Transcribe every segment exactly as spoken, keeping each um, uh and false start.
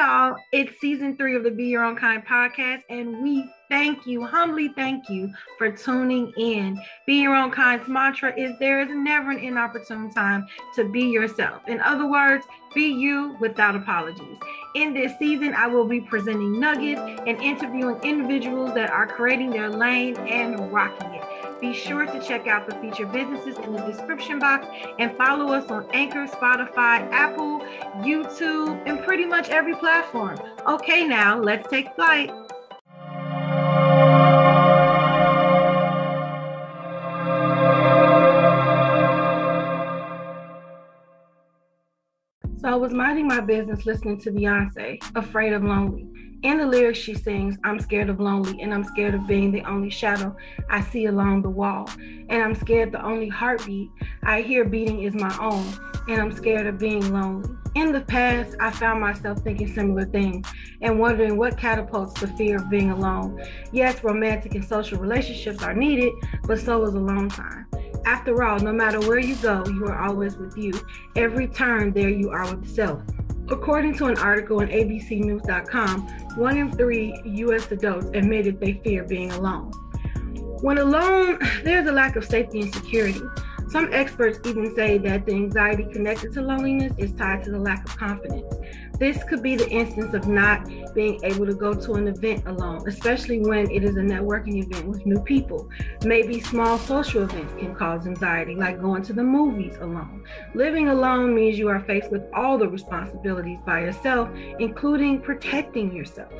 y'all. It's season three of the Be Your Own Kind podcast, and we thank you, humbly thank you for tuning in. Be Your Own Kind's mantra is there is never an inopportune time to be yourself. In other words, be you without apologies. In this season, I will be presenting nuggets and interviewing individuals that are creating their lane and rocking it. Be sure to check out the featured businesses in the description box and follow us on Anchor, Spotify, Apple, YouTube, and pretty much every platform. Okay, now let's take flight. So I was minding my business listening to Beyoncé, Afraid of Lonely. In the lyrics she sings, I'm scared of lonely, and I'm scared of being the only shadow I see along the wall. And I'm scared the only heartbeat I hear beating is my own. And I'm scared of being lonely. In the past, I found myself thinking similar things and wondering what catapults the fear of being alone. Yes, romantic and social relationships are needed, but so is alone time. After all, no matter where you go, you are always with you. Every turn, there you are with self. According to an article on a b c news dot com, one in three U S adults admitted they fear being alone. When alone, there's a lack of safety and security. Some experts even say that the anxiety connected to loneliness is tied to the lack of confidence. This could be the instance of not being able to go to an event alone, especially when it is a networking event with new people. Maybe small social events can cause anxiety, like going to the movies alone. Living alone means you are faced with all the responsibilities by yourself, including protecting yourself.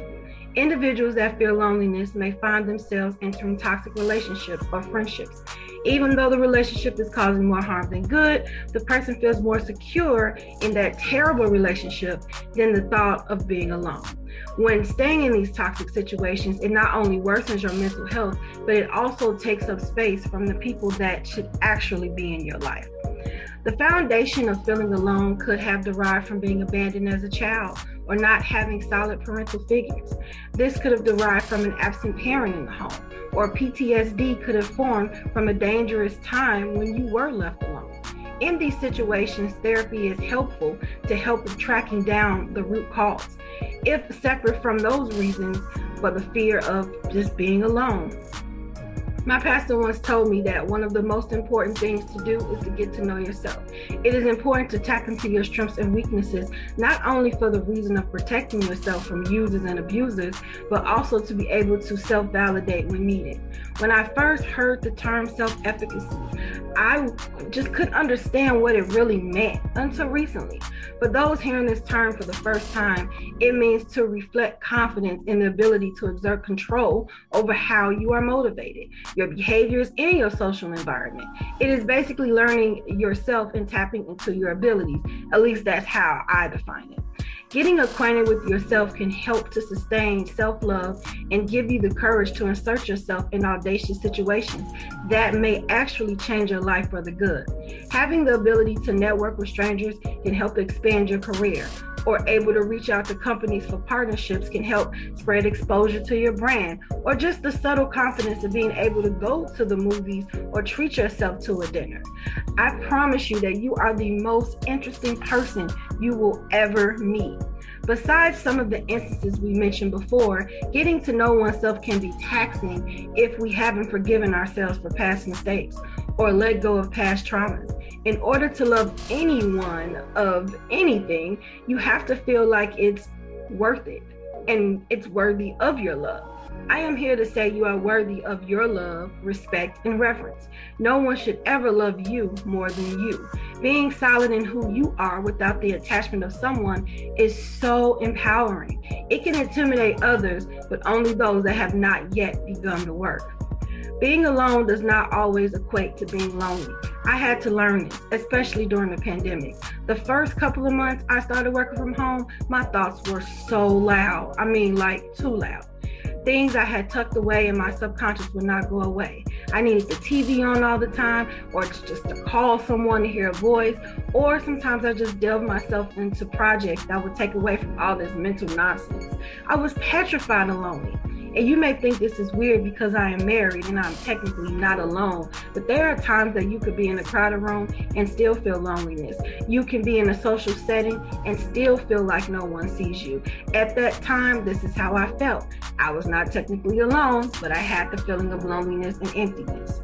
Individuals that fear loneliness may find themselves entering toxic relationships or friendships. Even though the relationship is causing more harm than good, the person feels more secure in that terrible relationship than the thought of being alone. When staying in these toxic situations, it not only worsens your mental health, but it also takes up space from the people that should actually be in your life. The foundation of feeling alone could have derived from being abandoned as a child or not having solid parental figures. This could have derived from an absent parent in the home, or P T S D could have formed from a dangerous time when you were left alone. In these situations, therapy is helpful to help with tracking down the root cause, if separate from those reasons for the fear of just being alone. My pastor once told me that one of the most important things to do is to get to know yourself. It is important to tap into your strengths and weaknesses, not only for the reason of protecting yourself from users and abusers, but also to be able to self-validate when needed. When I first heard the term self-efficacy, I just couldn't understand what it really meant until recently. For those hearing this term for the first time, it means to reflect confidence in the ability to exert control over how you are motivated, your behaviors, and your social environment. It is basically learning yourself and tapping into your abilities. At least that's how I define it. Getting acquainted with yourself can help to sustain self-love and give you the courage to insert yourself in audacious situations that may actually change your life for the good. Having the ability to network with strangers can help expand your career, or able to reach out to companies for partnerships can help spread exposure to your brand, or just the subtle confidence of being able to go to the movies or treat yourself to a dinner. I promise you that you are the most interesting person you will ever meet. Besides some of the instances we mentioned before, getting to know oneself can be taxing if we haven't forgiven ourselves for past mistakes or let go of past traumas. In order to love anyone of anything, you have to feel like it's worth it and it's worthy of your love. I am here to say you are worthy of your love, respect, and reverence. No one should ever love you more than you. Being solid in who you are without the attachment of someone is so empowering. It can intimidate others, but only those that have not yet begun the work. Being alone does not always equate to being lonely. I had to learn this, especially during the pandemic. The first couple of months I started working from home, my thoughts were so loud. I mean, like, too loud. Things I had tucked away in my subconscious would not go away. I needed the T V on all the time, or just to call someone to hear a voice, or sometimes I just delved myself into projects that would take away from all this mental nonsense. I was petrified and lonely. And you may think this is weird because I am married and I'm technically not alone, but there are times that you could be in a crowded room and still feel loneliness. You can be in a social setting and still feel like no one sees you. At that time, this is how I felt. I was not technically alone, but I had the feeling of loneliness and emptiness.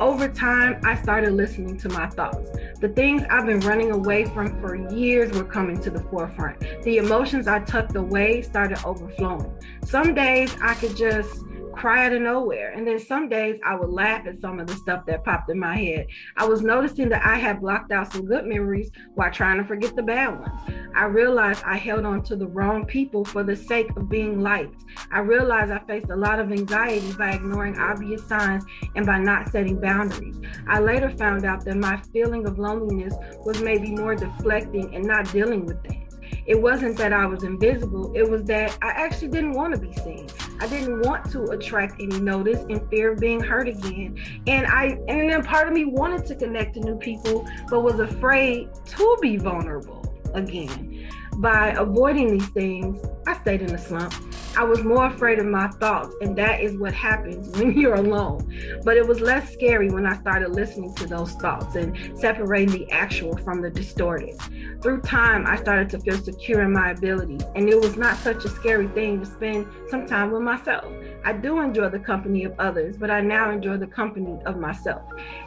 Over time, I started listening to my thoughts. The things I've been running away from for years were coming to the forefront. The emotions I tucked away started overflowing. Some days I could just cry out of nowhere, and then some days I would laugh at some of the stuff that popped in my head. I was noticing that I had blocked out some good memories while trying to forget the bad ones. I realized I held on to the wrong people for the sake of being liked. I realized I faced a lot of anxiety by ignoring obvious signs and by not setting boundaries. I later found out that my feeling of loneliness was maybe more deflecting and not dealing with things. It wasn't that I was invisible, it was that I actually didn't want to be seen. I didn't want to attract any notice in fear of being hurt again. And I, and then part of me wanted to connect to new people, but was afraid to be vulnerable again. By avoiding these things, I stayed in a slump. I was more afraid of my thoughts, and that is what happens when you're alone. But it was less scary when I started listening to those thoughts and separating the actual from the distorted. Through time, I started to feel secure in my abilities, and it was not such a scary thing to spend some time with myself. I do enjoy the company of others, but I now enjoy the company of myself.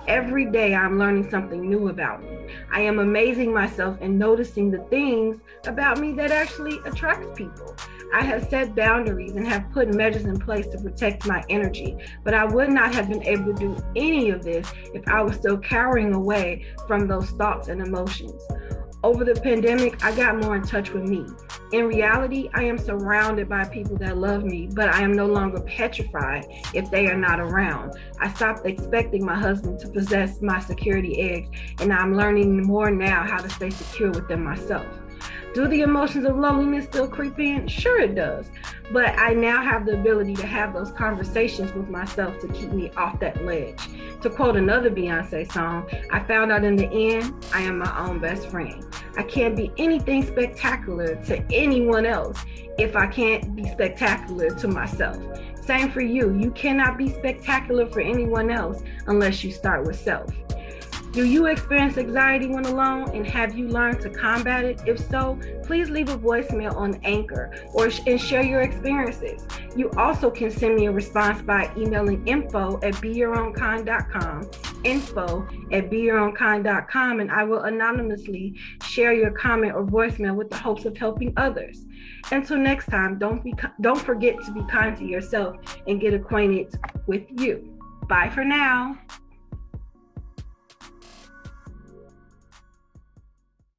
Every day I'm learning something new about me. I am amazing myself and noticing the things about me that actually attracts people. I have set boundaries and have put measures in place to protect my energy, but I would not have been able to do any of this if I was still cowering away from those thoughts and emotions. Over the pandemic, I got more in touch with me. In reality, I am surrounded by people that love me, but I am no longer petrified if they are not around. I stopped expecting my husband to possess my security eggs, and I'm learning more now how to stay secure within myself. Do the emotions of loneliness still creep in? Sure it does. But I now have the ability to have those conversations with myself to keep me off that ledge. To quote another Beyoncé song, I found out in the end, I am my own best friend. I can't be anything spectacular to anyone else if I can't be spectacular to myself. Same for you. You cannot be spectacular for anyone else unless you start with self. Do you experience anxiety when alone, and have you learned to combat it? If so, please leave a voicemail on Anchor or sh- and share your experiences. You also can send me a response by emailing info at be your own kind dot com, info at be your own kind dot com, and I will anonymously share your comment or voicemail with the hopes of helping others. Until next time, don't be, don't forget to be kind to yourself and get acquainted with you. Bye for now.